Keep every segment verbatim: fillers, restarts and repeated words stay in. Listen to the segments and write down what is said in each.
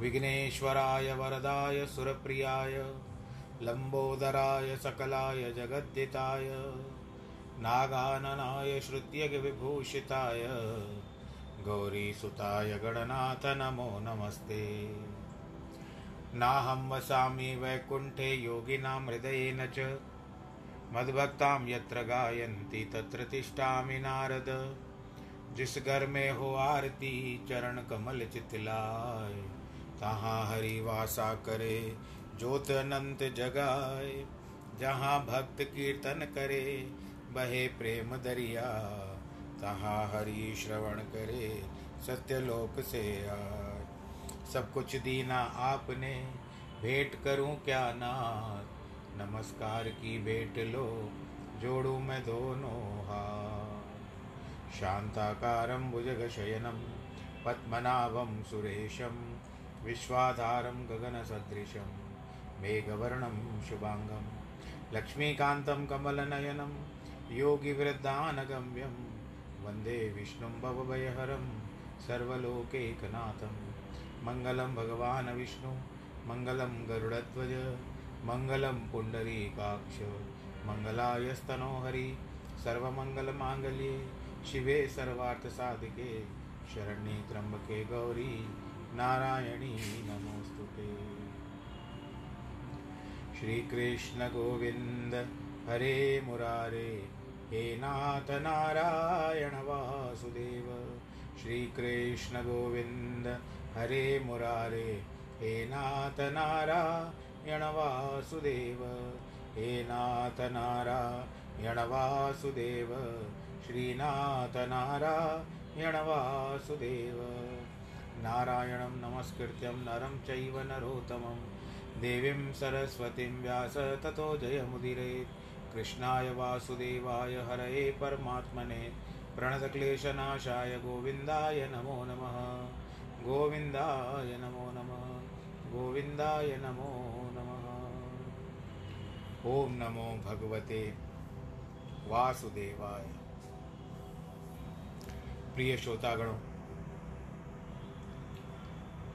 विघ्नेश्वराय वरदाय सुरप्रियाय लंबोदराय सकलाय जगद्दिताय नागाननाय श्रुत्यग विभूषिताय गौरीसुताय गणनाथ नमो नमस्ते। नाहं वसामि वैकुंठे योगिनां हृदयेन च, मद्भक्तां यत्र गायन्ति तत्र तिष्ठामि नारद। जिस घर में हो आरती चरण कमल चितलाय, तहाँ हरि वासा करे ज्योत अनंत जगाए। जहाँ भक्त कीर्तन करे बहे प्रेम दरिया, तहाँ हरि श्रवण करे सत्यलोक से आए। सब कुछ दीना आपने भेंट करूं क्या नाथ, नमस्कार की भेंट लो जोड़ू मैं दोनों हाथ। शांताकारं भुजगशयनं पद्मनाभं सुरेशं, विश्वाधारं गगनसदृशं मेघवर्णं शुभांगं, लक्ष्मीकान्तं कमलनयनं योगिवृद्धानगम्यं, वन्दे विष्णुं भवभयहरं सर्वलोकैकनाथं। मङ्गलं भगवान् विष्णु, मङ्गलं गरुडध्वज, मङ्गलं पुण्डरीकाक्ष, मङ्गलायस्तनोहरि। सर्वमङ्गलमाङ्गल्ये शिवे सर्वार्थसाधिके, शरण्ये त्र्यम्बके गौरी नारायणी नमोस्तुते। श्री कृष्ण गोविंद हरे मुरारे, हे नाथ नारायण वासुदेव। श्री कृष्ण गोविंद हरे मुरारे, हे नाथ नारायण वासुदेव, हे नाथ नारायण वासुदेव, श्रीनाथ नारायण वासुदेव। नारायणं नमस्कृत्यं नरं चैव नरोत्तमं, देवीं सरस्वतीं व्यास ततो जयमुदीरयेत्। कृष्णाय वासुदेवाय हरये परमात्मने, प्रणतक्लेशनाशाय गोविन्दाय नमो नमः। गोविन्दाय नमो नमः, गोविन्दाय नमो नमः। ॐ नमो भगवते वासुदेवाय। प्रिय श्रोतागणों,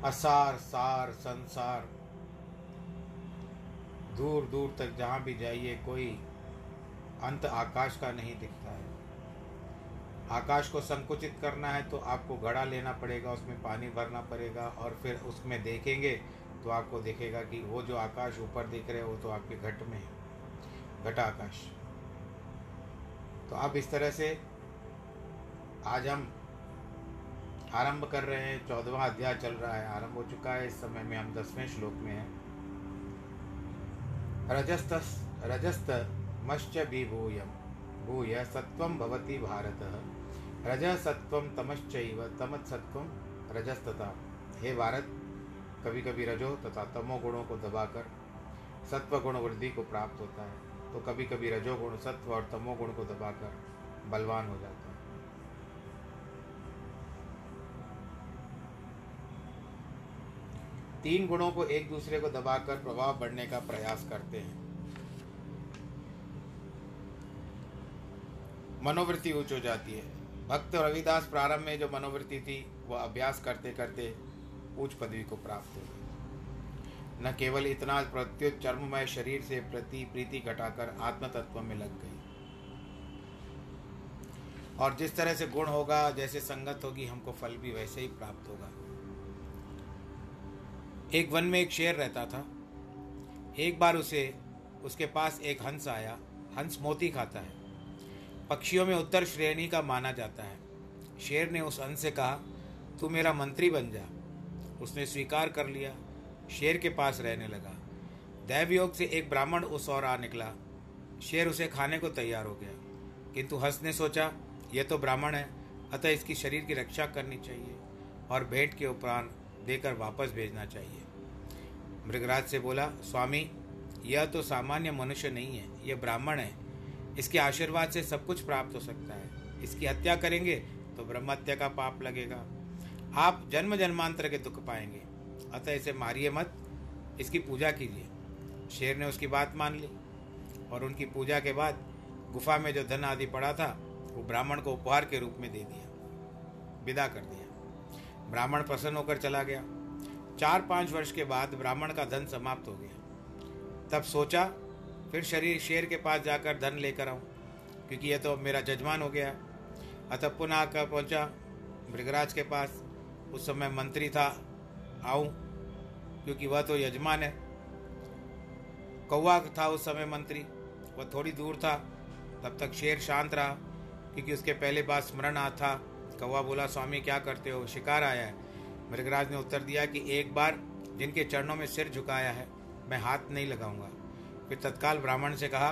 असार सार संसार, दूर दूर तक जहाँ भी जाइए कोई अंत आकाश का नहीं दिखता है। आकाश को संकुचित करना है तो आपको घड़ा लेना पड़ेगा, उसमें पानी भरना पड़ेगा और फिर उसमें देखेंगे तो आपको दिखेगा कि वो जो आकाश ऊपर दिख रहे हो तो आपके घट में है, घटाकाश। तो आप इस तरह से आज हम आरंभ कर रहे हैं, चौदहवां अध्याय चल रहा है, आरंभ हो चुका है। इस समय में हम दसवें श्लोक में हैं। रजस्त रजस्त मश्च विभूयम भूय सत्वं भवति भारत, रजः सत्वं तमश्चैव तमत्सत्वं रजस्तथा। हे भारत, कभी कभी रजो तथा तमो गुणों को दबाकर सत्व गुण वृद्धि को प्राप्त होता है, तो कभी कभी रजोगुण सत्व और तमो गुण को दबाकर बलवान हो जाता है। तीन गुणों को एक दूसरे को दबाकर प्रभाव बढ़ने का प्रयास करते हैं। मनोवृत्ति उच्च हो जाती है। भक्त रविदास प्रारंभ में जो मनोवृत्ति थी वह अभ्यास करते करते उच्च पदवी को प्राप्त हुई। न केवल इतना, प्रत्युत चर्ममय शरीर से प्रति प्रीति घटाकर आत्म तत्व में लग गई। और जिस तरह से गुण होगा, जैसे संगत होगी, हमको फल भी वैसे ही प्राप्त होगा। एक वन में एक शेर रहता था। एक बार उसे उसके पास एक हंस आया। हंस मोती खाता है, पक्षियों में उत्तर श्रेणी का माना जाता है। शेर ने उस हंस से कहा, तू मेरा मंत्री बन जा। उसने स्वीकार कर लिया, शेर के पास रहने लगा। दैवयोग से एक ब्राह्मण उस ओर आ निकला। शेर उसे खाने को तैयार हो गया, किंतु हंस ने सोचा यह तो ब्राह्मण है, अतः इसकी शरीर की रक्षा करनी चाहिए और भेंट के उपरांत देकर वापस भेजना चाहिए। मृगराज से बोला, स्वामी यह तो सामान्य मनुष्य नहीं है, यह ब्राह्मण है। इसके आशीर्वाद से सब कुछ प्राप्त हो सकता है। इसकी हत्या करेंगे तो ब्रह्महत्या का पाप लगेगा, आप जन्म जन्मांतर के दुख पाएंगे, अतः इसे मारिए मत, इसकी पूजा कीजिए। शेर ने उसकी बात मान ली और उनकी पूजा के बाद गुफा में जो धन आदि पड़ा था वो ब्राह्मण को उपहार के रूप में दे दिया, विदा कर दिया। ब्राह्मण प्रसन्न होकर चला गया। चार पाँच वर्ष के बाद ब्राह्मण का धन समाप्त हो गया। तब सोचा फिर शरीर शेर के पास जाकर धन लेकर आऊँ, क्योंकि यह तो मेरा जजमान हो गया। अतः पुनः आकर पहुँचा मृगराज के पास। उस समय मंत्री था, आऊँ, क्योंकि वह तो यजमान है। कौवा था उस समय मंत्री, वह थोड़ी दूर था। तब तक शेर शांत रहा, क्योंकि उसके पहले बात स्मरण आ था। कौवा बोला, स्वामी क्या करते हो, शिकार आया है। मृगराज ने उत्तर दिया कि एक बार जिनके चरणों में सिर झुकाया है मैं हाथ नहीं लगाऊंगा। फिर तत्काल ब्राह्मण से कहा,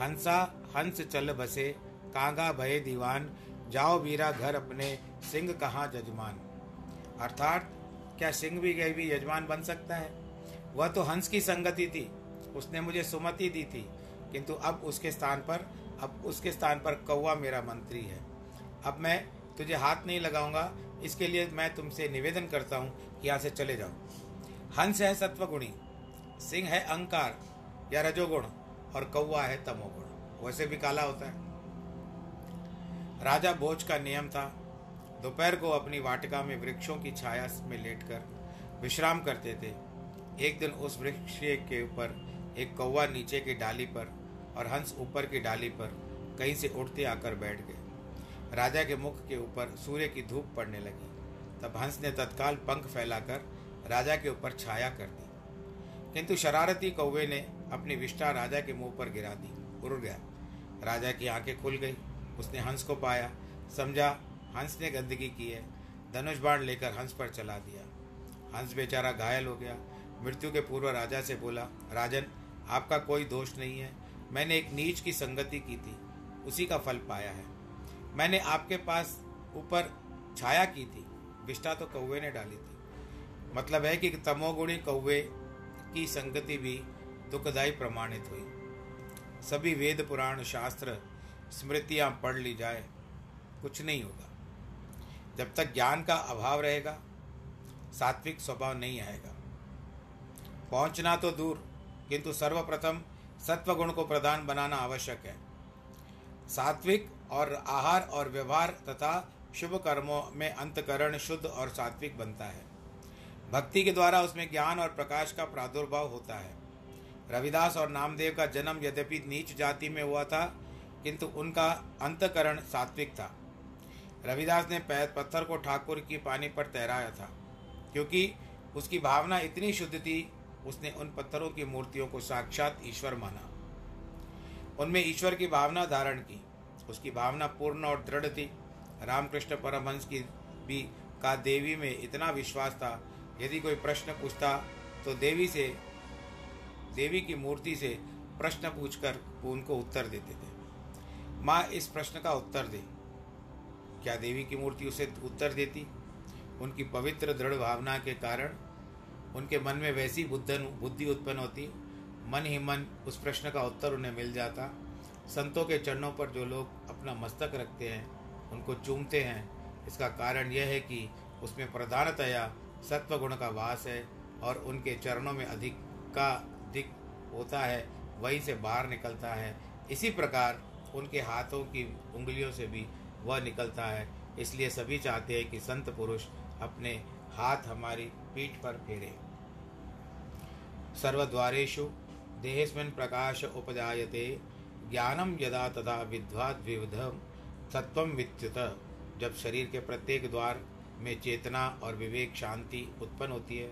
हंसा हंस चल बसे, कांगा भये दीवान, जाओ वीरा घर अपने, सिंह कहाँ जजमान। अर्थात क्या सिंह भी गए भी यजमान बन सकता है? वह तो हंस की संगति थी, उसने मुझे सुमति दी थी, किंतु अब उसके स्थान पर अब उसके स्थान पर कौवा मेरा मंत्री है। अब मैं तुझे हाथ नहीं लगाऊंगा, इसके लिए मैं तुमसे निवेदन करता हूँ कि यहाँ से चले जाओ। हंस है सत्वगुणी, सिंह है अहंकार या रजोगुण, और कौवा है तमोगुण, वैसे भी काला होता है। राजा भोज का नियम था, दोपहर को अपनी वाटिका में वृक्षों की छाया में लेटकर विश्राम करते थे। एक दिन उस वृक्ष के ऊपर एक कौवा नीचे की डाली पर और हंस ऊपर की डाली पर कहीं से उड़ते आकर बैठ गए। राजा के मुख के ऊपर सूर्य की धूप पड़ने लगी। तब हंस ने तत्काल पंख फैलाकर राजा के ऊपर छाया कर दी, किंतु शरारती कौवे ने अपनी विष्ठा राजा के मुंह पर गिरा दी, उड़ गया। राजा की आंखें खुल गई, उसने हंस को पाया, समझा हंस ने गंदगी की है, धनुष बाण लेकर हंस पर चला दिया। हंस बेचारा घायल हो गया। मृत्यु के पूर्व राजा से बोला, राजन आपका कोई दोष नहीं है, मैंने एक नीच की संगति की थी, उसी का फल पाया है। मैंने आपके पास ऊपर छाया की थी, विष्ठा तो कौवे ने डाली थी। मतलब है कि तमोगुणी कौवे की संगति भी दुखदायी प्रमाणित हुई। सभी वेद पुराण शास्त्र स्मृतियाँ पढ़ ली जाए कुछ नहीं होगा। जब तक ज्ञान का अभाव रहेगा सात्विक स्वभाव नहीं आएगा। पहुंचना तो दूर, किंतु सर्वप्रथम सत्वगुण को प्रधान बनाना आवश्यक है। सात्विक और आहार और व्यवहार तथा शुभ कर्मों में अंतकरण शुद्ध और सात्विक बनता है। भक्ति के द्वारा उसमें ज्ञान और प्रकाश का प्रादुर्भाव होता है। रविदास और नामदेव का जन्म यद्यपि नीच जाति में हुआ था, किंतु उनका अंतकरण सात्विक था। रविदास ने पत्थर को ठाकुर की पानी पर तैराया था, क्योंकि उसकी भावना इतनी शुद्ध थी, उसने उन पत्थरों की मूर्तियों को साक्षात ईश्वर माना, उनमें ईश्वर की भावना धारण की। उसकी भावना पूर्ण और दृढ़ थी। रामकृष्ण परमहंस की भी का देवी में इतना विश्वास था, यदि कोई प्रश्न पूछता तो देवी से देवी की मूर्ति से प्रश्न पूछकर उनको उत्तर देते थे। माँ इस प्रश्न का उत्तर दे, क्या देवी की मूर्ति उसे उत्तर देती? उनकी पवित्र दृढ़ भावना के कारण उनके मन में वैसी बुद्धन बुद्धि उत्पन्न होती, मन ही मन उस प्रश्न का उत्तर उन्हें मिल जाता। संतों के चरणों पर जो लोग अपना मस्तक रखते हैं, उनको चूमते हैं, इसका कारण यह है कि उसमें प्रधानतया सत्वगुण का वास है और उनके चरणों में अधिक का अधिक होता है, वहीं से बाहर निकलता है। इसी प्रकार उनके हाथों की उंगलियों से भी वह निकलता है। इसलिए सभी चाहते हैं कि संत पुरुष अपने हाथ हमारी पीठ पर फेरे। सर्वद्वारेषु देहेस्मिन् प्रकाश उपजायते, ज्ञानम यदा तदा विद्वाद्विविधं सत्वं विद्युत। जब शरीर के प्रत्येक द्वार में चेतना और विवेक शांति उत्पन्न होती है,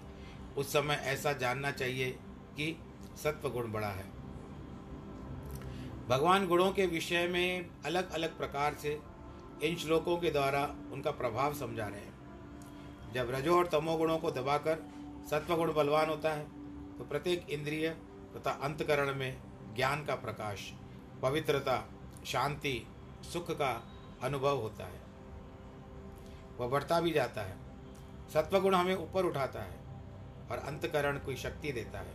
उस समय ऐसा जानना चाहिए कि सत्वगुण बड़ा है। भगवान गुणों के विषय में अलग अलग प्रकार से इन श्लोकों के द्वारा उनका प्रभाव समझा रहे हैं। जब रजो और तमोगुणों को दबाकर सत्वगुण बलवान होता है, तो प्रत्येक इंद्रिय तथा अंतकरण में ज्ञान का प्रकाश, पवित्रता, शांति, सुख का अनुभव होता है। वह बढ़ता भी जाता है। सत्वगुण हमें ऊपर उठाता है, और अंतकरण को शक्ति देता है,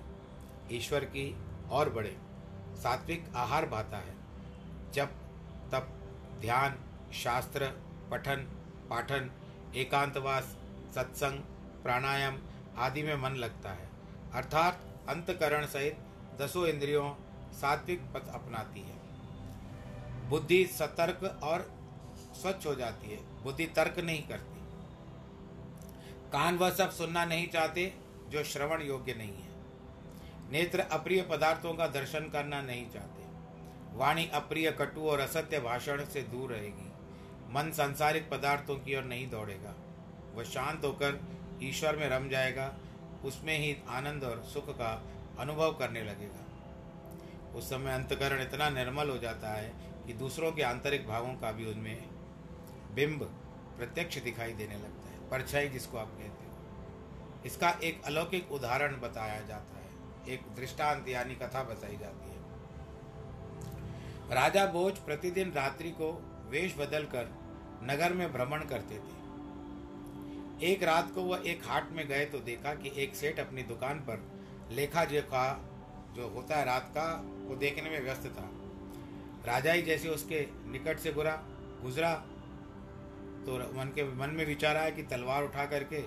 ईश्वर की और बढ़े, सात्विक आहार भाता है, जप तप ध्यान शास्त्र पठन पाठन एकांतवास सत्संग प्राणायाम आदि में मन लगता है, अर्थात अंतकरण सहित दसों इंद्रियों सात्विक पथ अपनाती है। बुद्धि सतर्क और स्वच्छ हो जाती है, बुद्धि तर्क नहीं करती। कान वह सब सुनना नहीं चाहते जो श्रवण योग्य नहीं है। नेत्र अप्रिय पदार्थों का दर्शन करना नहीं चाहते। वाणी अप्रिय कटु और असत्य भाषण से दूर रहेगी। मन सांसारिक पदार्थों की ओर नहीं दौड़ेगा, वह शांत होकर ईश्वर में रम जाएगा, उसमें ही आनंद और सुख का अनुभव करने लगेगा। उस समय अंतकरण इतना निर्मल हो जाता है कि दूसरों के आंतरिक भावों का भी उनमें बिंब प्रत्यक्ष दिखाई देने लगता है, परछाई जिसको आप कहते हो। इसका एक अलौकिक उदाहरण बताया जाता है, एक दृष्टांत यानी कथा बताई जाती है। राजा भोज प्रतिदिन रात्रि को वेश बदलकर नगर में भ्रमण करते थे। एक रात को वह एक हाट में गए तो देखा कि एक सेठ अपनी दुकान पर लेखा जोखा जो होता है रात का, वो देखने में व्यस्त था। राजा ही जैसे उसके निकट से गुरा गुजरा तो मन के मन में विचार आया कि तलवार उठा करके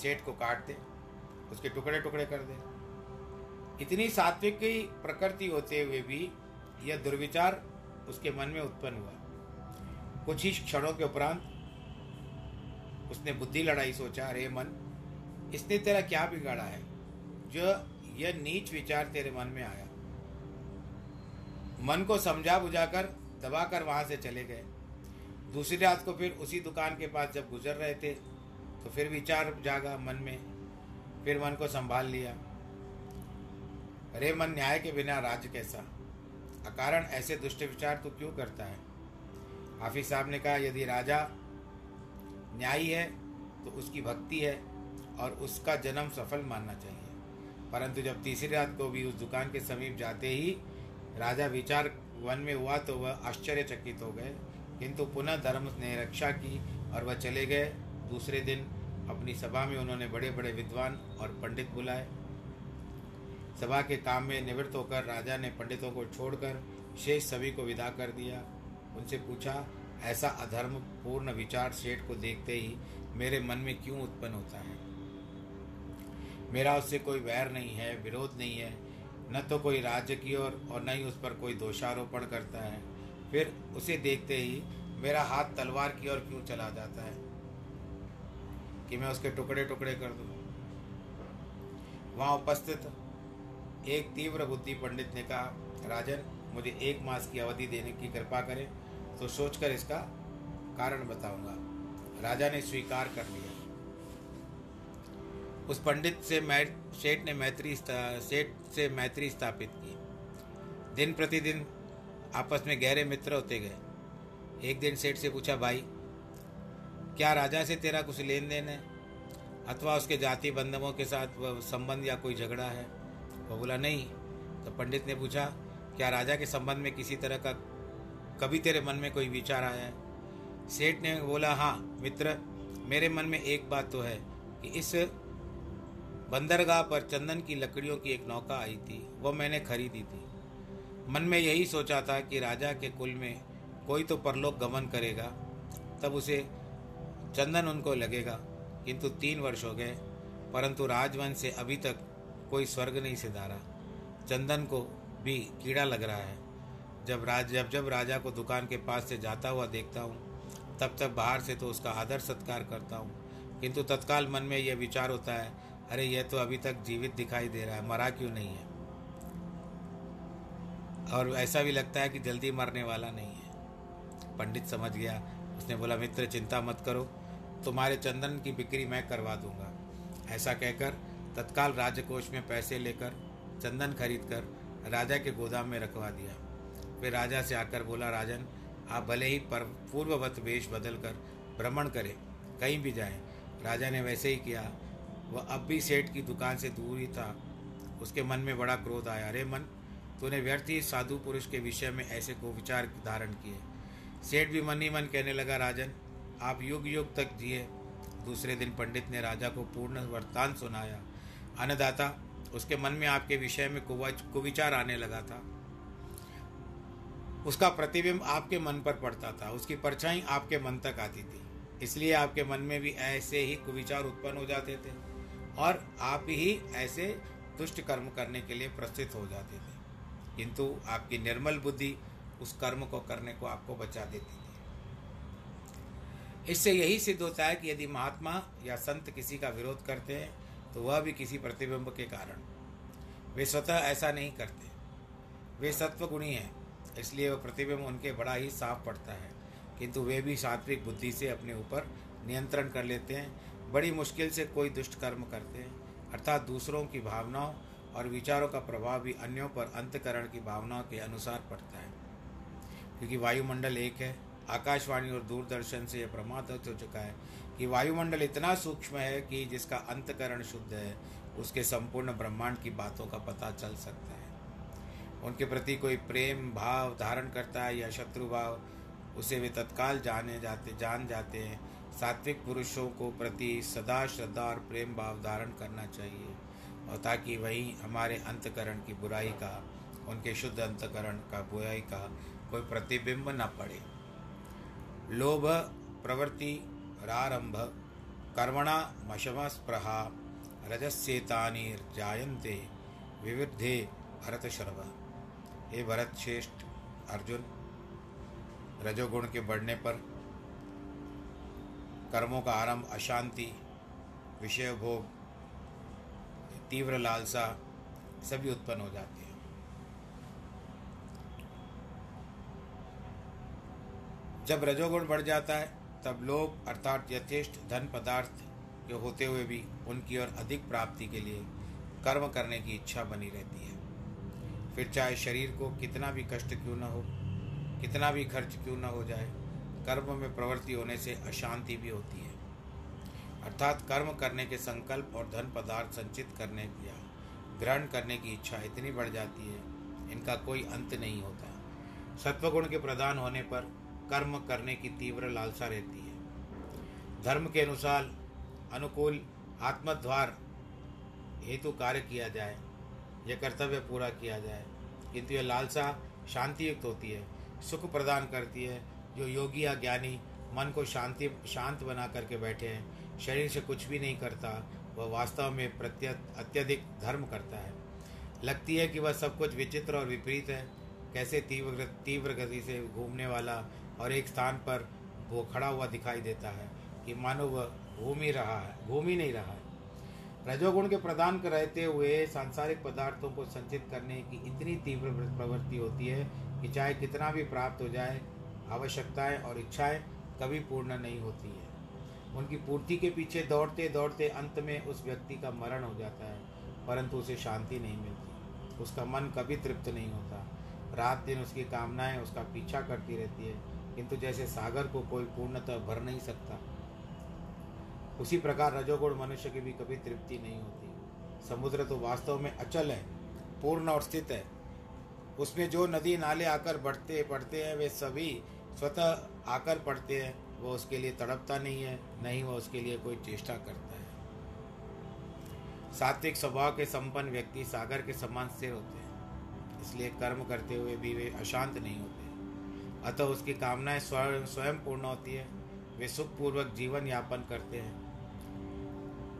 सेठ को काट दे, उसके टुकड़े टुकड़े कर दे। इतनी सात्विक की प्रकृति होते हुए भी यह दुर्विचार उसके मन में उत्पन्न हुआ। कुछ ही क्षणों के उपरांत उसने बुद्धि लड़ाई, सोचा, अरे मन, इसने तेरा क्या बिगाड़ा है जो यह नीच विचार तेरे मन में आया। मन को समझा बुझाकर दबाकर वहां से चले गए। दूसरी रात को फिर उसी दुकान के पास जब गुजर रहे थे तो फिर विचार जागा मन में, फिर मन को संभाल लिया। अरे मन, न्याय के बिना राज कैसा, अकारण ऐसे दुष्ट विचार तू क्यों करता है। हाफिज साहब ने कहा, यदि राजा न्यायी है तो उसकी भक्ति है और उसका जन्म सफल मानना चाहिए। परंतु जब तीसरी रात को भी उस दुकान के समीप जाते ही राजा विचार वन में हुआ तो वह आश्चर्यचकित हो गए, किंतु पुनः धर्म ने रक्षा की और वह चले गए। दूसरे दिन अपनी सभा में उन्होंने बड़े बड़े विद्वान और पंडित बुलाए। सभा के काम में निवृत्त होकर राजा ने पंडितों को छोड़कर शेष सभी को विदा कर दिया। उनसे पूछा, ऐसा अधर्म पूर्ण विचार सेठ को देखते ही मेरे मन में क्यों उत्पन्न होता है। मेरा उससे कोई वैर नहीं है, विरोध नहीं है, न तो कोई राज्य की ओर और, और न ही उस पर कोई दोषारोपण करता है। फिर उसे देखते ही मेरा हाथ तलवार की ओर क्यों चला जाता है कि मैं उसके टुकड़े टुकड़े कर दूं। वहां उपस्थित एक तीव्र बुद्धि पंडित ने कहा, राजन, मुझे एक मास की अवधि देने की कृपा करें तो सोचकर इसका कारण बताऊंगा। राजा ने स्वीकार कर लिया। उस पंडित से सेठ ने मैत्री सेठ से मैत्री स्थापित की। दिन प्रतिदिन आपस में गहरे मित्र होते गए। एक दिन सेठ से पूछा, भाई, क्या राजा से तेरा कुछ लेन देन है अथवा उसके जाति बंधुओं के साथ संबंध या कोई झगड़ा है। वह बोला, नहीं। तो पंडित ने पूछा, क्या राजा के संबंध में किसी तरह का कभी तेरे मन में कोई विचार आया है। सेठ ने बोला, हाँ मित्र, मेरे मन में एक बात तो है कि इस बंदरगाह पर चंदन की लकड़ियों की एक नौका आई थी, वो मैंने खरीदी थी। मन में यही सोचा था कि राजा के कुल में कोई तो परलोक गमन करेगा, तब उसे चंदन उनको लगेगा, किंतु तीन वर्ष हो गए, परंतु राजवंश से अभी तक कोई स्वर्ग नहीं सिधारा। चंदन को भी कीड़ा लग रहा है। जब राज जब जब राजा को दुकान के पास से जाता हुआ देखता हूँ, तब तक बाहर से तो उसका आदर सत्कार करता हूँ, किंतु तत्काल मन में यह विचार होता है, अरे यह तो अभी तक जीवित दिखाई दे रहा है, मरा क्यों नहीं है, और ऐसा भी लगता है कि जल्दी मरने वाला नहीं है। पंडित समझ गया। उसने बोला, मित्र, चिंता मत करो, तुम्हारे चंदन की बिक्री मैं करवा दूंगा। ऐसा कहकर तत्काल राजकोष में पैसे लेकर चंदन खरीदकर राजा के गोदाम में रखवा दिया। फिर राजा से आकर बोला, राजन, आप भले ही पूर्ववत वेश बदल कर भ्रमण करें, कहीं भी जाएं। राजा ने वैसे ही किया। वह अब भी सेठ की दुकान से दूर ही था। उसके मन में बड़ा क्रोध आया। अरे मन, तूने व्यर्थ ही साधु पुरुष के विषय में ऐसे को विचार धारण किए। सेठ भी मन ही मन कहने लगा, राजन, आप युग युग तक जिए। दूसरे दिन पंडित ने राजा को पूर्ण वृत्तांत सुनाया। अन्नदाता, उसके मन में आपके विषय में कुविचार आने लगा था। उसका प्रतिबिंब आपके मन पर पड़ता था, उसकी परछाई आपके मन तक आती थी, इसलिए आपके मन में भी ऐसे ही कुविचार उत्पन्न हो जाते थे और आप ही ऐसे दुष्ट कर्म करने के लिए प्रस्थित हो जाते थे, किंतु आपकी निर्मल बुद्धि उस कर्म को करने को आपको बचा देती थी। इससे यही सिद्ध होता है कि यदि महात्मा या संत किसी का विरोध करते हैं तो वह भी किसी प्रतिबिंब के कारण, वे स्वतः ऐसा नहीं करते, वे सत्वगुणी हैं, इसलिए वह प्रतिबिंब उनके बड़ा ही साफ पड़ता है, किंतु वे भी सात्विक बुद्धि से अपने ऊपर नियंत्रण कर लेते हैं। बड़ी मुश्किल से कोई दुष्ट कर्म करते हैं, अर्थात दूसरों की भावनाओं और विचारों का प्रभाव भी अन्यों पर अंतःकरण की भावनाओं के अनुसार पड़ता है, क्योंकि वायुमंडल एक है। आकाशवाणी और दूरदर्शन से यह प्रमाण हो चुका है कि वायुमंडल इतना सूक्ष्म है कि जिसका अंतःकरण शुद्ध है उसके संपूर्ण ब्रह्मांड की बातों का पता चल सकता है। उनके प्रति कोई प्रेम भाव धारण करता है या शत्रु भाव, उसे वे तत्काल जाने जाते जान जाते हैं। सात्विक पुरुषों को प्रति सदा श्रद्धा और प्रेम भाव धारण करना चाहिए, और ताकि वही हमारे अंतकरण की बुराई का, उनके शुद्ध अंतकरण का बुराई का कोई प्रतिबिंब न पड़े। लोभ प्रवृत्ति प्रारंभ कर्मणा मशम स्प्रहा रजस्येतानि जायन्ते विविधे भरतश्रव। हे भरत श्रेष्ठ अर्जुन, रजोगुण के बढ़ने पर कर्मों का आरंभ अशांति, विषय भोग, तीव्र लालसा सभी उत्पन्न हो जाते हैं। जब रजोगुण बढ़ जाता है तब लोभ अर्थात यथेष्ट धन पदार्थ के होते हुए भी उनकी और अधिक प्राप्ति के लिए कर्म करने की इच्छा बनी रहती है, फिर चाहे शरीर को कितना भी कष्ट क्यों न हो, कितना भी खर्च क्यों न हो जाए। कर्म में प्रवृत्ति होने से अशांति भी होती है, अर्थात कर्म करने के संकल्प और धन पदार्थ संचित करने या ग्रहण करने की इच्छा इतनी बढ़ जाती है, इनका कोई अंत नहीं होता। सत्वगुण के प्रदान होने पर कर्म करने की तीव्र लालसा रहती है। धर्म के अनुसार अनुकूल आत्मद्वार हेतु कार्य किया जाए, यह कर्तव्य पूरा किया जाए, किंतु यह लालसा शांतियुक्त होती है, सुख प्रदान करती है। जो योगी या ज्ञानी मन को शांति शांत बना करके बैठे हैं, शरीर से कुछ भी नहीं करता, वह वास्तव में प्रत्यत अत्यधिक धर्म करता है। लगती है कि वह सब कुछ विचित्र और विपरीत है, कैसे तीव्र तीव्र गति से घूमने वाला और एक स्थान पर वो खड़ा हुआ दिखाई देता है कि मानो वह घूम ही रहा है, घूम ही नहीं रहा है। रजोगुण के प्रदान रहते हुए सांसारिक पदार्थों को संचित करने की इतनी तीव्र प्रवृत्ति होती है कि चाहे कितना भी प्राप्त हो जाए, आवश्यकताएं और इच्छाएं कभी पूर्ण नहीं होती है। उनकी पूर्ति के पीछे दौड़ते दौड़ते अंत में उस व्यक्ति का मरण हो जाता है, परंतु उसे शांति नहीं मिलती, उसका मन कभी तृप्त नहीं होता। रात दिन उसकी कामनाएं उसका पीछा करती रहती है, किंतु जैसे सागर को कोई पूर्णतः भर नहीं सकता, उसी प्रकार रजोगुण मनुष्य की भी कभी तृप्ति नहीं होती। समुद्र तो वास्तव में अचल है, पूर्ण और स्थित है, उसमें जो नदी नाले आकर बढ़ते पड़ते हैं वे सभी स्वतः आकर पड़ते हैं। वह उसके लिए तड़पता नहीं है, नहीं वह उसके लिए कोई चेष्टा करता है। सात्विक स्वभाव के संपन्न व्यक्ति सागर के समान स्थिर होते हैं, इसलिए कर्म करते हुए भी वे अशांत नहीं होते, अतः उसकी कामनाएं स्वयं स्वयं पूर्ण होती है, वे सुखपूर्वक जीवन यापन करते हैं।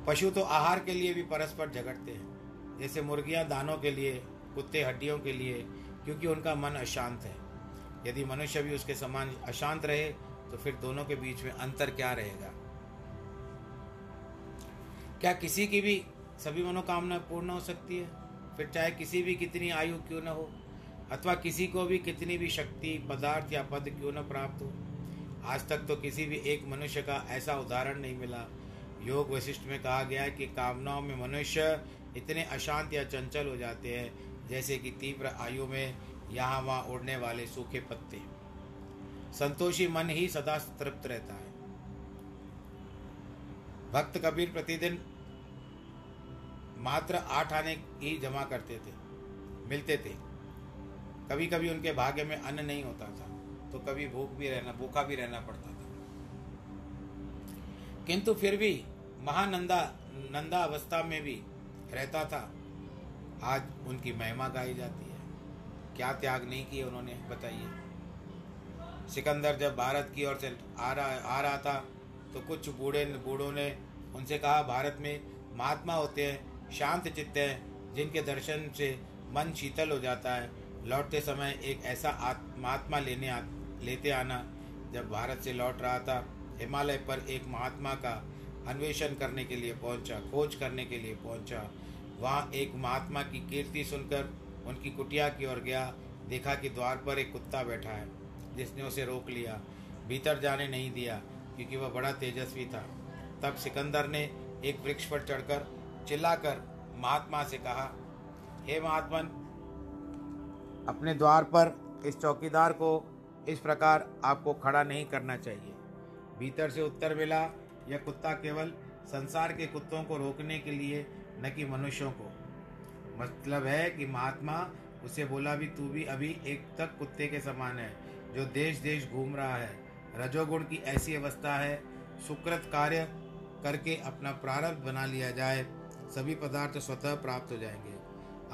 पशु तो आहार के लिए भी परस्पर झगड़ते हैं, जैसे मुर्गियां दानों के लिए, कुत्ते हड्डियों के लिए, क्योंकि उनका मन अशांत है। यदि मनुष्य भी उसके समान अशांत रहे तो फिर दोनों के बीच में अंतर क्या रहेगा? क्या किसी की भी सभी मनोकामना पूर्ण हो सकती है? फिर चाहे किसी भी कितनी आयु क्यों न हो, अथवा किसी को भी कितनी भी शक्ति पदार्थ या पद क्यों न प्राप्त हो। आज तक तो किसी भी एक मनुष्य का ऐसा उदाहरण नहीं मिला। योग वशिष्ठ में कहा गया है कि कामनाओं में मनुष्य इतने अशांत या चंचल हो जाते हैं जैसे कि तीव्र आयु में यहाँ वहाँ उड़ने वाले सूखे पत्ते। संतोषी मन ही सदा तृप्त रहता है। भक्त कबीर प्रतिदिन मात्र आठ आने ही जमा करते थे, मिलते थे। कभी कभी उनके भाग्य में अन्न नहीं होता था तो कभी भूख भी रहना भूखा भी रहना पड़ता था, किंतु फिर भी महानंदा नंदा अवस्था में भी रहता था, आज उनकी महिमा गाई जाती है। क्या त्याग नहीं किए उन्होंने, बताइए। सिकंदर जब भारत की ओर से आ रहा आ रहा था तो कुछ बूढ़े बूढ़ों ने उनसे कहा, भारत में महात्मा होते हैं, शांत चित्त हैं, जिनके दर्शन से मन शीतल हो जाता है। लौटते समय एक ऐसा महात्मा लेने आ, लेते आना। जब भारत से लौट रहा था, हिमालय पर एक महात्मा का अन्वेषण करने के लिए पहुंचा, खोज करने के लिए पहुंचा। वहाँ एक महात्मा की कीर्ति सुनकर उनकी कुटिया की ओर गया, देखा कि द्वार पर एक कुत्ता बैठा है, जिसने उसे रोक लिया, भीतर जाने नहीं दिया, क्योंकि वह बड़ा तेजस्वी था। तब सिकंदर ने एक वृक्ष पर चढ़कर चिल्लाकर महात्मा से कहा, हे महात्मन, अपने द्वार पर इस चौकीदार को इस प्रकार आपको खड़ा नहीं करना चाहिए। भीतर से उत्तर मिला, यह कुत्ता केवल संसार के कुत्तों को रोकने के लिए, न कि मनुष्यों को। मतलब है कि महात्मा उसे बोला भी, तू भी अभी एक तक कुत्ते के समान है, जो देश देश घूम रहा है। रजोगुण की ऐसी अवस्था है, सुकृत कार्य करके अपना प्रारब्ध बना लिया जाए, सभी पदार्थ स्वतः प्राप्त हो जाएंगे,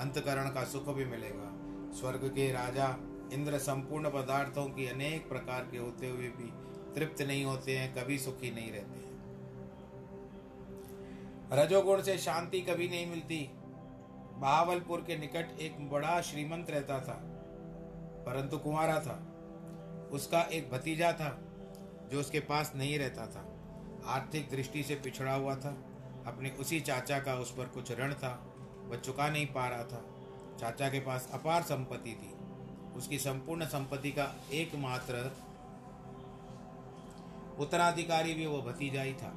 अंतकरण का सुख भी मिलेगा। स्वर्ग के राजा इंद्र संपूर्ण पदार्थों की अनेक प्रकार के होते हुए भी तृप्त नहीं होते हैं, कभी सुखी नहीं रहते हैं। रजोगुण से शांति कभी नहीं मिलती। बहावलपुर के निकट एक बड़ा श्रीमंत रहता था, परंतु कुंवारा था। उसका एक भतीजा था जो उसके पास नहीं रहता था, आर्थिक दृष्टि से पिछड़ा हुआ था। अपने उसी चाचा का उस पर कुछ ऋण था, वह चुका नहीं पा रहा था। चाचा के पास अपार संपत्ति थी। उसकी संपूर्ण संपत्ति का एकमात्र उत्तराधिकारी भी वो भतीजा ही था।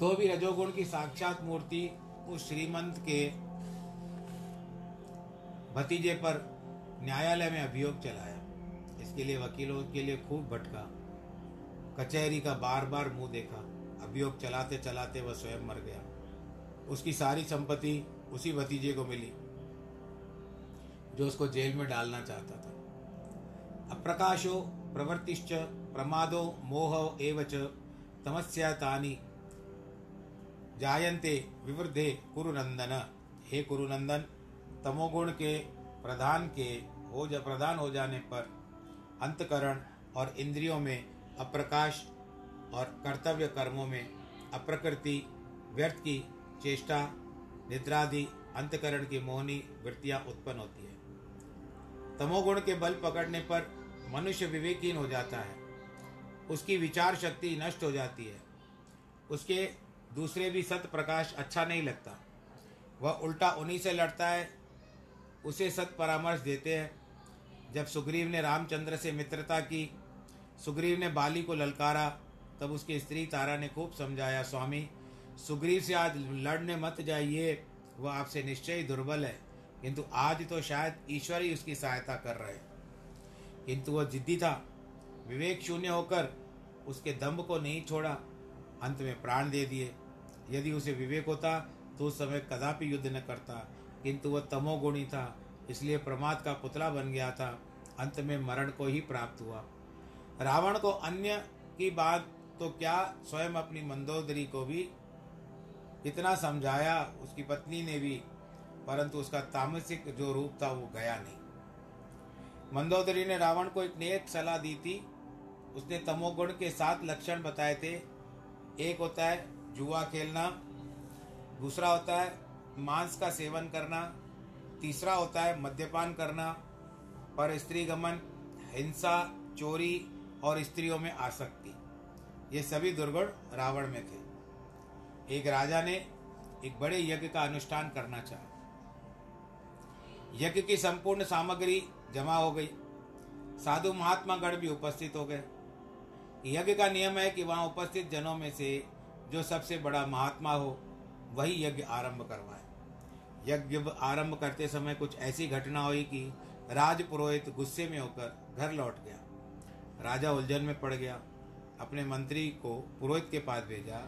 तो भी रजोगुण की साक्षात मूर्ति उस श्रीमंत के भतीजे पर न्यायालय में अभियोग चलाया। इसके लिए वकीलों के लिए खूब भटका, कचहरी का बार बार मुंह देखा। अभियोग चलाते चलाते वह स्वयं मर गया। उसकी सारी संपत्ति उसी भतीजे को मिली, जो उसको जेल में डालना चाहता था। अप्रकाशो प्रवृत्तिश्च प्रमादो मोहो एवच तमस्या तानि जायन्ते विवृद्धे कुरुनंदन। हे कुरुनंदन, तमोगुण के प्रधान के हो जा प्रधान हो जाने पर अंतकरण और इंद्रियों में अप्रकाश और कर्तव्य कर्मों में अप्रकृति, व्यर्थ की चेष्टा, निद्रादि अंतकरण की मोहनी वृत्तियाँ उत्पन्न होती है। तमोगुण के बल पकड़ने पर मनुष्य विवेकहीन हो जाता है, उसकी विचार शक्ति नष्ट हो जाती है, उसके दूसरे भी सत प्रकाश अच्छा नहीं लगता। वह उल्टा उन्हीं से लड़ता है, उसे सत परामर्श देते हैं। जब सुग्रीव ने रामचंद्र से मित्रता की, सुग्रीव ने बाली को ललकारा, तब उसकी स्त्री तारा ने खूब समझाया, स्वामी, सुग्रीव से आज लड़ने मत जाइए, वह आपसे निश्चय ही दुर्बल है, किंतु आज तो शायद ईश्वर ही उसकी सहायता कर रहे हैं। किंतु वह जिद्दी था, विवेक शून्य होकर उसके दम्भ को नहीं छोड़ा, अंत में प्राण दे दिए। यदि उसे विवेक होता तो उस समय कदापि युद्ध न करता, किंतु वह तमोगुणी था, इसलिए प्रमाद का पुतला बन गया था, अंत में मरण को ही प्राप्त हुआ। रावण को अन्य की बात तो क्या, स्वयं अपनी मंदोदरी को भी इतना समझाया, उसकी पत्नी ने भी, परंतु उसका तामसिक जो रूप था वो गया नहीं। मंदोदरी ने रावण को एक नेक सलाह दी थी। उसने तमोगुण के सात लक्षण बताए थे। एक होता है जुआ खेलना, दूसरा होता है मांस का सेवन करना, तीसरा होता है मद्यपान करना, पर स्त्री गमन, हिंसा, चोरी और स्त्रियों में आसक्ति, ये सभी दुर्गुण रावण में थे। एक राजा ने एक बड़े यज्ञ का अनुष्ठान करना चाहा। यज्ञ की संपूर्ण सामग्री जमा हो गई, साधु महात्मा गण भी उपस्थित हो गए। यज्ञ का नियम है कि वहाँ उपस्थित जनों में से जो सबसे बड़ा महात्मा हो वही यज्ञ आरंभ करवाए। यज्ञ आरंभ करते समय कुछ ऐसी घटना हुई कि राज पुरोहित गुस्से में होकर घर लौट गया। राजा उलझन में पड़ गया, अपने मंत्री को पुरोहित के पास भेजा,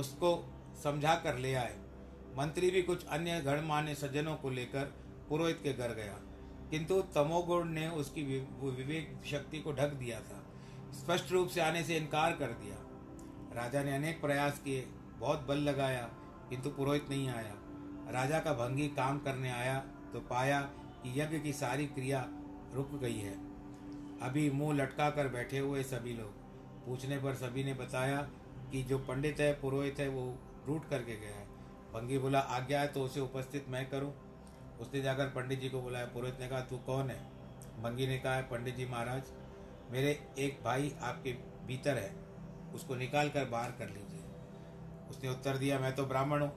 उसको समझा कर ले आए। मंत्री भी कुछ अन्य गणमान्य सज्जनों को लेकर पुरोहित के घर गया, किंतु तमोगुण ने उसकी विवेक शक्ति को ढक दिया था, स्पष्ट रूप से आने से इनकार कर दिया। राजा ने अनेक प्रयास किए, बहुत बल लगाया, किंतु पुरोहित नहीं आया। राजा का भंगी काम करने आया तो पाया कि यज्ञ की सारी क्रिया रुक गई है। अभी मुंह लटका कर बैठे हुए सभी लोग। पूछने पर सभी ने बताया कि जो पंडित है पुरोहित है वो रूट करके गया है। भंगी बोला, आज्ञा है तो उसे उपस्थित मैं करूं। उसने जाकर पंडित जी को बुलाया। पुरोहित ने कहा, तू कौन है? भंगी ने कहा, पंडित जी महाराज, मेरे एक भाई आपके भीतर है, उसको निकाल कर बाहर कर लीजिए। उसने उत्तर दिया, मैं तो ब्राह्मण हूँ,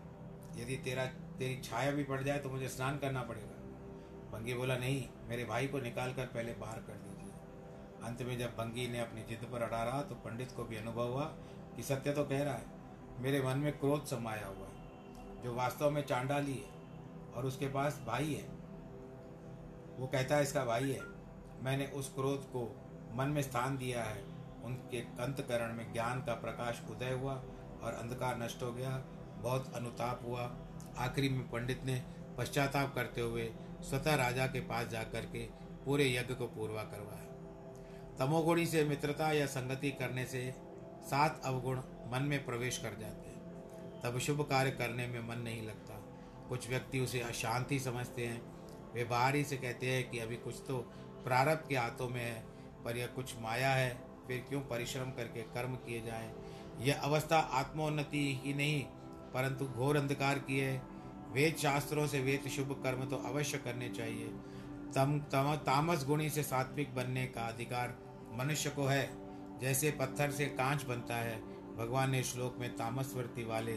यदि तेरा तेरी छाया भी पड़ जाए तो मुझे स्नान करना पड़ेगा। भंगी बोला, नहीं, मेरे भाई को निकाल कर पहले बाहर कर दीजिए। अंत में जब भंगी ने अपनी जिद पर अड़ा रहा तो पंडित को भी अनुभव हुआ कि सत्य तो कह रहा है, मेरे मन में क्रोध समाया हुआ है जो वास्तव में चांडाली है और उसके पास भाई है, वो कहता है इसका भाई है। मैंने उस क्रोध को मन में स्थान दिया है। उनके अंतःकरण में ज्ञान का प्रकाश उदय हुआ और अंधकार नष्ट हो गया। बहुत अनुताप हुआ। आखिरी में पंडित ने पश्चाताप करते हुए स्वतः राजा के पास जाकर के पूरे यज्ञ को पूरा करवाया। तमोगुणी से मित्रता या संगति करने से सात अवगुण मन में प्रवेश कर जाते हैं। तब शुभ कार्य करने में मन नहीं लगता। कुछ व्यक्ति उसे अशांति समझते हैं। वे बाहरी से कहते हैं कि अभी कुछ तो प्रारब्ध के हाथों में है, पर यह कुछ माया है, फिर क्यों परिश्रम करके कर्म किए जाएं। यह अवस्था आत्मोन्नति ही नहीं परंतु घोर अंधकार की है। वेद शास्त्रों से वेद शुभ कर्म तो अवश्य करने चाहिए। तम, तम तामस गुणी से सात्विक बनने का अधिकार मनुष्य को है, जैसे पत्थर से कांच बनता है। भगवान ने श्लोक में तामस वृत्ति वाले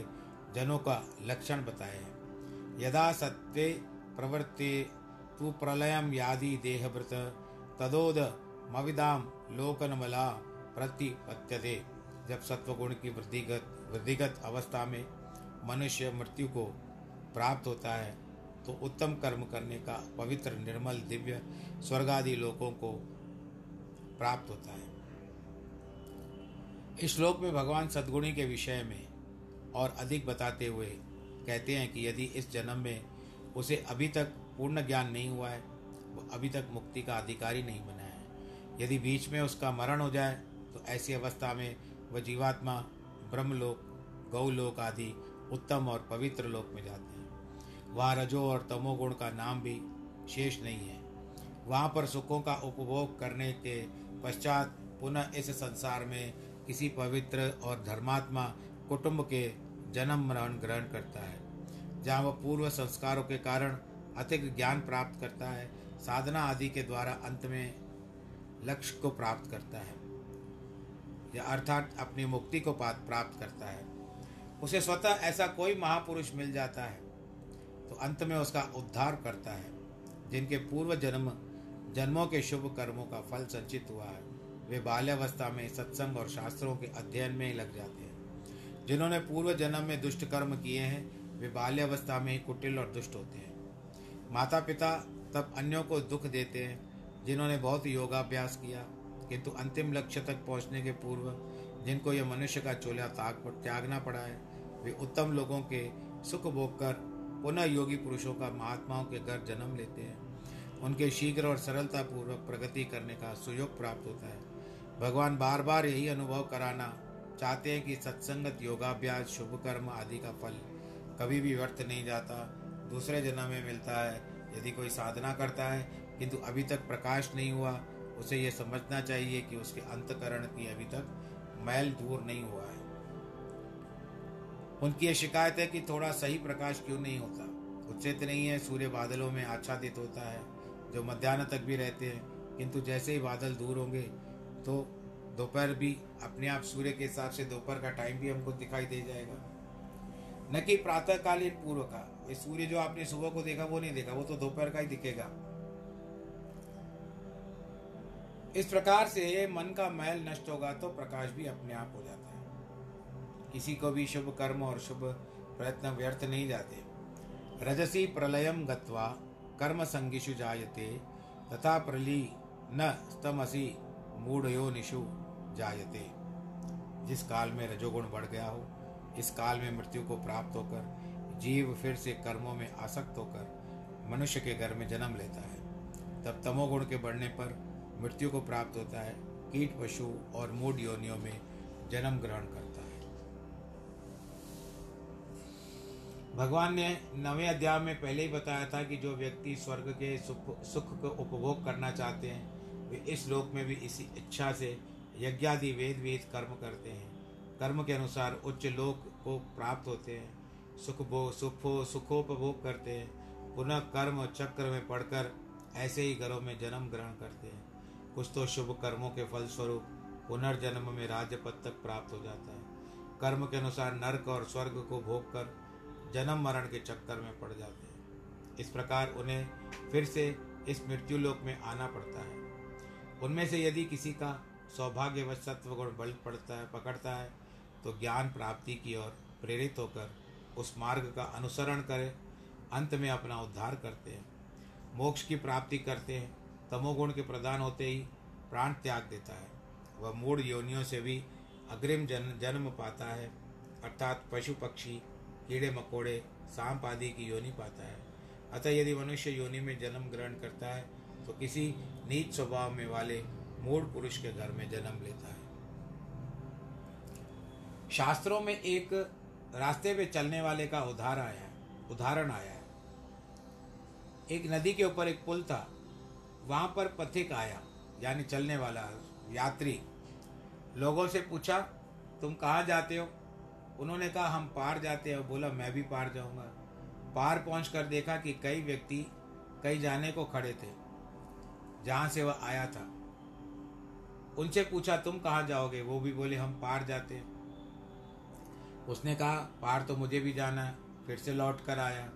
जनों का लक्षण बताया है। यदा सत्वे प्रवृत्ते तु प्रलयम यादि देहव्रत तदोद मविदाम लोकनमला प्रतिपद्यते। जब सत्वगुण की वृद्धिगत वृद्धिगत अवस्था में मनुष्य मृत्यु को प्राप्त होता है तो उत्तम कर्म करने का पवित्र निर्मल दिव्य स्वर्गादि लोकों को प्राप्त होता है। इस श्लोक में भगवान सद्गुणी के विषय में और अधिक बताते हुए कहते हैं कि यदि इस जन्म में उसे अभी तक पूर्ण ज्ञान नहीं हुआ है, वो अभी तक मुक्ति का अधिकारी नहीं बना है। यदि बीच में उसका मरण हो जाए तो ऐसी अवस्था में वह जीवात्मा ब्रह्मलोक, गौलोक आदि उत्तम और पवित्र लोक में जाते हैं। वहाँ रजो और तमोगुण का नाम भी शेष नहीं है। वहाँ पर सुखों का उपभोग करने के पश्चात पुनः इस संसार में किसी पवित्र और धर्मात्मा कुटुंब के जन्म मरण ग्रहण करता है, जहाँ वह पूर्व संस्कारों के कारण अतिरिक्त ज्ञान प्राप्त करता है, साधना आदि के द्वारा अंत में लक्ष्य को प्राप्त करता है, या अर्थात अपनी मुक्ति को प्राप्त करता है। उसे स्वतः ऐसा कोई महापुरुष मिल जाता है तो अंत में उसका उद्धार करता है। जिनके पूर्व जन्म जन्मों के शुभ कर्मों का फल संचित हुआ है, वे बाल्यावस्था में सत्संग और शास्त्रों के अध्ययन में ही लग जाते हैं। जिन्होंने पूर्व जन्म में दुष्ट कर्म किए हैं, वे बाल्यावस्था में ही कुटिल और दुष्ट होते हैं। माता पिता तब अन्यों को दुख देते हैं जिन्होंने बहुत योगाभ्यास किया, किंतु अंतिम लक्ष्य तक पहुँचने के पूर्व जिनको यह मनुष्य का चोला त्यागना पड़ा है, वे उत्तम लोगों के सुख भोग कर पुनः योगी पुरुषों का महात्माओं के घर जन्म लेते हैं। उनके शीघ्र और सरलता पूर्वक प्रगति करने का सुयोग प्राप्त होता है। भगवान बार बार यही अनुभव कराना चाहते हैं कि सत्संगत, योगाभ्यास, शुभ कर्म आदि का फल कभी भी व्यर्थ नहीं जाता, दूसरे जन्म में मिलता है। यदि कोई साधना करता है किंतु अभी तक प्रकाश नहीं हुआ, उसे यह समझना चाहिए कि उसके अंतःकरण की अभी तक मैल दूर नहीं हुआ है। उनकी ये शिकायत है कि थोड़ा सही प्रकाश क्यों नहीं होता, उचित नहीं है। सूर्य बादलों में आच्छादित होता है जो मध्याह्न तक भी रहते हैं, किंतु जैसे ही बादल दूर होंगे तो दोपहर भी अपने आप सूर्य के हिसाब से दोपहर का टाइम भी हमको दिखाई दे जाएगा, न कि प्रातःकालीन पूर्व का। ये सूर्य जो आपने सुबह को देखा वो नहीं देखा, वो तो दोपहर का ही दिखेगा। इस प्रकार से मन का मैल नष्ट होगा तो प्रकाश भी अपने आप हो जाता है। किसी को भी शुभ कर्म और शुभ प्रयत्न व्यर्थ नहीं जाते। रजसी प्रलयम गत्वा कर्म संगिषु जायते तथा प्रली न स्तमसी मूढ़यो निषु जायते। जिस काल में रजोगुण बढ़ गया हो, इस काल में मृत्यु को प्राप्त होकर जीव फिर से कर्मों में आसक्त होकर मनुष्य के घर में जन्म लेता है। तब तमोगुण के बढ़ने पर मृत्यु को प्राप्त होता है, कीट, पशु और मूढ़ योनियों में जन्म ग्रहण करता है। भगवान ने नवे अध्याय में पहले ही बताया था कि जो व्यक्ति स्वर्ग के सुख सुख को उपभोग करना चाहते हैं वे इस लोक में भी इसी इच्छा से यज्ञादि वेद वेद कर्म करते हैं। कर्म के अनुसार उच्च लोक को प्राप्त होते हैं, सुख भो सुखो सुखोपभोग करते हैं, पुनः कर्म चक्र में पढ़कर ऐसे ही घरों में जन्म ग्रहण करते हैं। कुछ तो शुभ कर्मों के फलस्वरूप पुनर्जन्म में राज्य पद तक प्राप्त हो जाता है। कर्म के अनुसार नरक और स्वर्ग को भोग कर जन्म मरण के चक्कर में पड़ जाते हैं। इस प्रकार उन्हें फिर से इस मृत्यु लोक में आना पड़ता है। उनमें से यदि किसी का सौभाग्यवश सत्व गुण बल पड़ता है पकड़ता है तो ज्ञान प्राप्ति की ओर प्रेरित होकर उस मार्ग का अनुसरण करें, अंत में अपना उद्धार करते हैं, मोक्ष की प्राप्ति करते हैं। तमोगुण के प्रदान होते ही प्राण त्याग देता है, वह मूढ़ योनियों से भी अग्रिम जन, जन्म पाता है, अर्थात पशु पक्षी कीड़े मकोड़े सांप आदि की योनि पाता है। अतः यदि मनुष्य योनि में जन्म ग्रहण करता है तो किसी नीच स्वभाव में वाले मूढ़ पुरुष के घर में जन्म लेता है। शास्त्रों में एक रास्ते पे चलने वाले का उदाहरण आया है उदाहरण आया है एक नदी के ऊपर एक पुल था, वहाँ पर पथिक आया यानी चलने वाला यात्री, लोगों से पूछा तुम कहाँ जाते हो? उन्होंने कहा हम पार जाते हैं। बोला मैं भी पार जाऊँगा। पार पहुँचकर देखा कि कई व्यक्ति कई जाने को खड़े थे जहाँ से वह आया था। उनसे पूछा तुम कहाँ जाओगे? वो भी बोले हम पार जाते हैं। उसने कहा पार तो मुझे भी जाना है। फिर से लौट कर आया।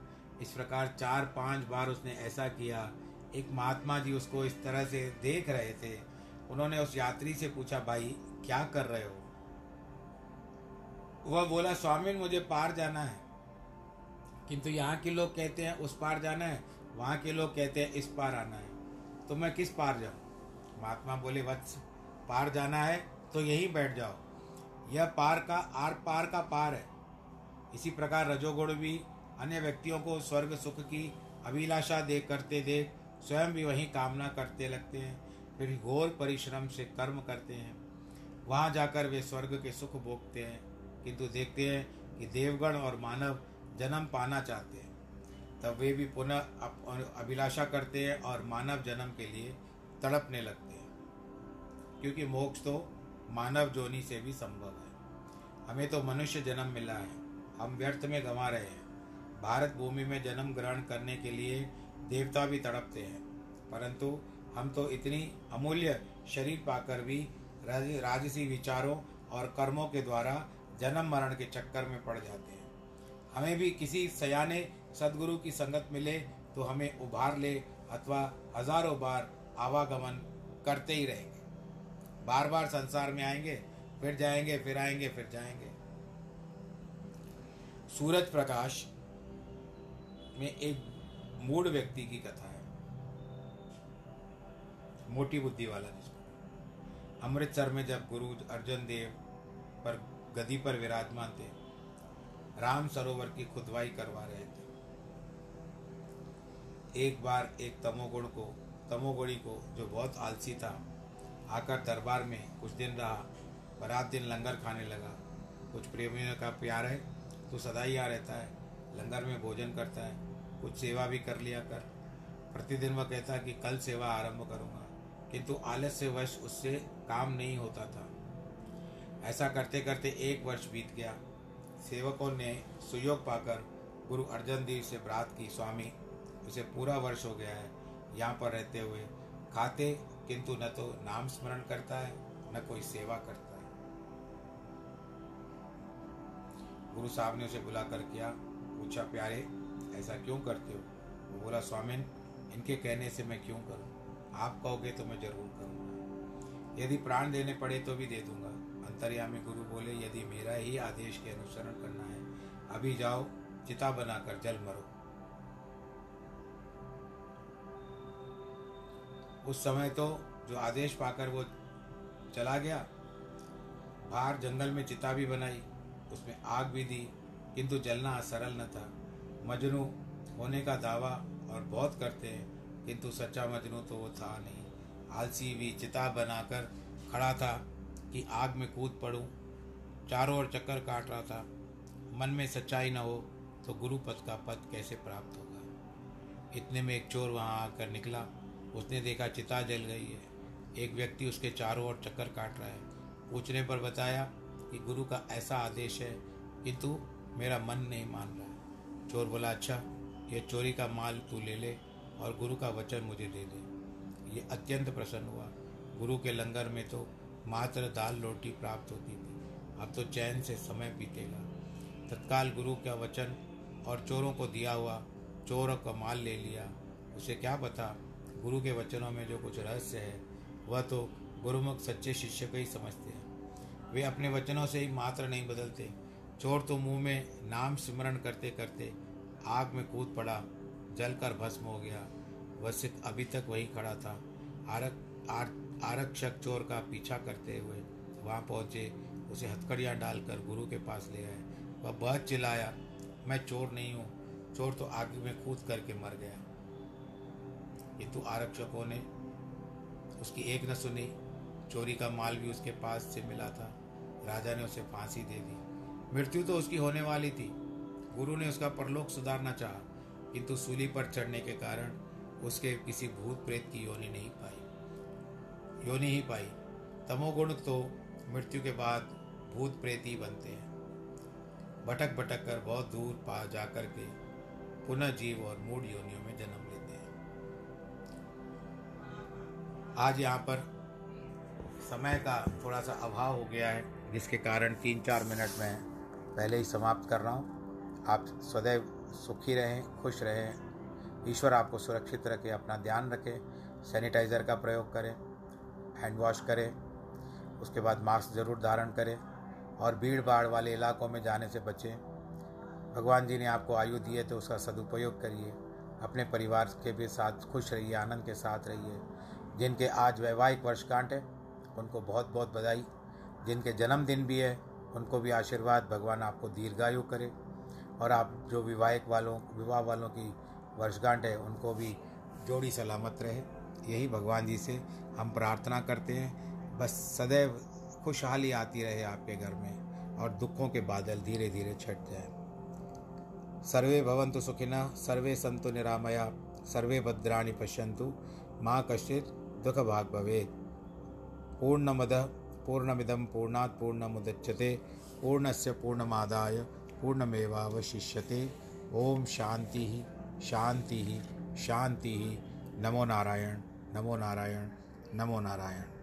इस प्रकार चार पांच बार उसने ऐसा किया। एक महात्मा जी उसको इस तरह से देख रहे थे। उन्होंने उस यात्री से पूछा भाई क्या कर रहे हो? वह बोला स्वामी मुझे पार जाना है, किंतु यहाँ के लोग कहते हैं उस पार जाना है, वहाँ के लोग कहते हैं इस पार आना है, तो मैं किस पार जाऊँ? महात्मा बोले वत्स पार जाना है तो यहीं बैठ जाओ, यह पार का आर पार का पार है। इसी प्रकार रजोगुण भी अन्य व्यक्तियों को स्वर्ग सुख की अभिलाषा दे करते देख स्वयं भी वही कामना करते लगते हैं। फिर घोर परिश्रम से कर्म करते हैं, वहाँ जाकर वे स्वर्ग के सुख भोगते हैं, किंतु देखते हैं कि देवगण और मानव जन्म पाना चाहते हैं, तब वे भी पुनः अभिलाषा करते हैं और मानव जन्म के लिए तड़पने लगते हैं, क्योंकि मोक्ष तो मानव जोनि से भी संभव है। हमें तो मनुष्य जन्म मिला है, हम व्यर्थ में गंवा रहे हैं। भारत भूमि में जन्म ग्रहण करने के लिए देवता भी तड़पते हैं, परंतु हम तो इतनी अमूल्य शरीर पाकर भी राजसी विचारों और कर्मों के द्वारा जन्म मरण के चक्कर में पड़ जाते हैं। हमें भी किसी सयाने सदगुरु की संगत मिले तो हमें उभार ले, अथवा हजारों बार आवागमन करते ही रहेंगे। बार बार संसार में आएंगे, फिर जाएंगे, फिर आएंगे, फिर जाएंगे। सूरज प्रकाश में एक मूढ़ व्यक्ति की कथा है, मोटी बुद्धि वाला जिसको। अमृतसर में जब गुरु अर्जन देव पर गदी पर विराजमान थे, राम सरोवर की खुदवाई करवा रहे थे। एक बार एक तमोगुण को तमोगुणी को जो बहुत आलसी था, आकर दरबार में कुछ दिन रहा, बारात दिन लंगर खाने लगा। कुछ प्रेमियों का प्यार है तो सदा ही आ रहता है, लंगर में भोजन करता है, कुछ सेवा भी कर लिया कर। प्रतिदिन वह कहता कि कल सेवा आरंभ करूँगा, किंतु आलस से वश उससे काम नहीं होता था। ऐसा करते करते एक वर्ष बीत गया। सेवकों ने सुयोग पाकर गुरु अर्जन देव से बात की, स्वामी उसे पूरा वर्ष हो गया है यहाँ पर रहते हुए, खाते किंतु न तो नाम स्मरण करता है न कोई सेवा करता है। गुरु साहब ने उसे बुलाकर किया पूछा, प्यारे ऐसा क्यों करते हो? वो बोला स्वामिन इनके कहने से मैं क्यों करूं, आप कहोगे तो मैं जरूर करूंगा, यदि प्राण देने पड़े तो भी दे दूंगा। अंतर्यामी गुरु बोले यदि मेरा ही आदेश के अनुसरण करना है, अभी जाओ चिता बनाकर जल मरो। उस समय तो जो आदेश पाकर वो चला गया। बाहर जंगल में चिता भी बनाई, उसमें आग भी दी, किंतु जलना सरल न था। मजनू होने का दावा और बहुत करते हैं, किंतु सच्चा मजनू तो वो था नहीं। आलसी भी चिता बनाकर खड़ा था कि आग में कूद पड़ूं, चारों ओर चक्कर काट रहा था। मन में सच्चाई न हो तो गुरु पद का पद कैसे प्राप्त होगा। इतने में एक चोर वहाँ आकर निकला। उसने देखा चिता जल गई है, एक व्यक्ति उसके चारों ओर चक्कर काट रहा है। पूछने पर बताया कि गुरु का ऐसा आदेश है, किंतु मेरा मन नहीं मान रहा। चोर बोला, अच्छा, यह चोरी का माल तू ले ले और गुरु का वचन मुझे दे दे। ये अत्यंत प्रसन्न हुआ। गुरु के लंगर में तो मात्र दाल रोटी प्राप्त होती थी, अब तो चैन से समय बीतेगा। तत्काल गुरु का वचन और चोरों को दिया हुआ चोर का माल ले लिया। उसे क्या पता गुरु के वचनों में जो कुछ रहस्य है वह तो गुरुमुख सच्चे शिष्य को ही समझते हैं। वे अपने वचनों से ही मात्र नहीं बदलते। चोर तो मुंह में नाम स्मरण करते करते आग में कूद पड़ा, जलकर भस्म हो गया। वह सिर्फ अभी तक वही खड़ा था। आरक आरक्षक चोर का पीछा करते हुए वहाँ पहुँचे, उसे हथकड़ियाँ डालकर गुरु के पास ले आए। वह बहुत चिल्लाया, मैं चोर नहीं हूँ। चोर तो आग में कूद करके मर गया। किंतु आरक्षकों ने उसकी एक न सुनी। चोरी का माल भी उसके पास से मिला था। राजा ने उसे फांसी दे दी। मृत्यु तो उसकी होने वाली थी। गुरु ने उसका परलोक सुधारना चाहा, किंतु सूली पर चढ़ने के कारण उसके किसी भूत प्रेत की योनि नहीं पाई योनि ही पाई। तमोगुण तो मृत्यु के बाद भूत प्रेत ही बनते हैं। भटक भटक कर बहुत दूर पा जाकर के पुनः जीव और मूढ़ योनियों में जन्म लेते हैं। आज यहाँ पर समय का थोड़ा सा अभाव हो गया है, जिसके कारण तीन चार मिनट में पहले ही समाप्त कर रहा हूँ। आप सदैव सुखी रहें, खुश रहें, ईश्वर आपको सुरक्षित रखे, अपना ध्यान रखें, सैनिटाइज़र का प्रयोग करें, हैंड वॉश करें, उसके बाद मास्क ज़रूर धारण करें और भीड़ भाड़ वाले इलाकों में जाने से बचें। भगवान जी ने आपको आयु दी है तो उसका सदुपयोग करिए। अपने परिवार के भी साथ खुश रहिए, आनंद के साथ रहिए। जिनके आज वैवाहिक वर्षगांठ है उनको बहुत बहुत बधाई। जिनके जन्मदिन भी है उनको भी आशीर्वाद, भगवान आपको दीर्घायु करे। और आप जो विवाहिक वालों विवाह वालों की वर्षगांठ है उनको भी जोड़ी सलामत रहे, यही भगवान जी से हम प्रार्थना करते हैं। बस सदैव खुशहाली आती रहे आपके घर में और दुखों के बादल धीरे धीरे छट जाएं। सर्वे भवन्तु सुखिनः, सर्वे सन्तु निरामया, सर्वे भद्राणि पश्यन्तु, माँ कश्चित् दुःखभाग् भवेत्। पूर्णमदः पूर्णमिदं पूर्णात् पूर्णमुदच्यते, पूर्णस्य पूर्णमादाय पूर्णमेवावशिष्यते। ओम शांति शांति शांति। नमो नारायण, नमो नारायण, नमो नारायण।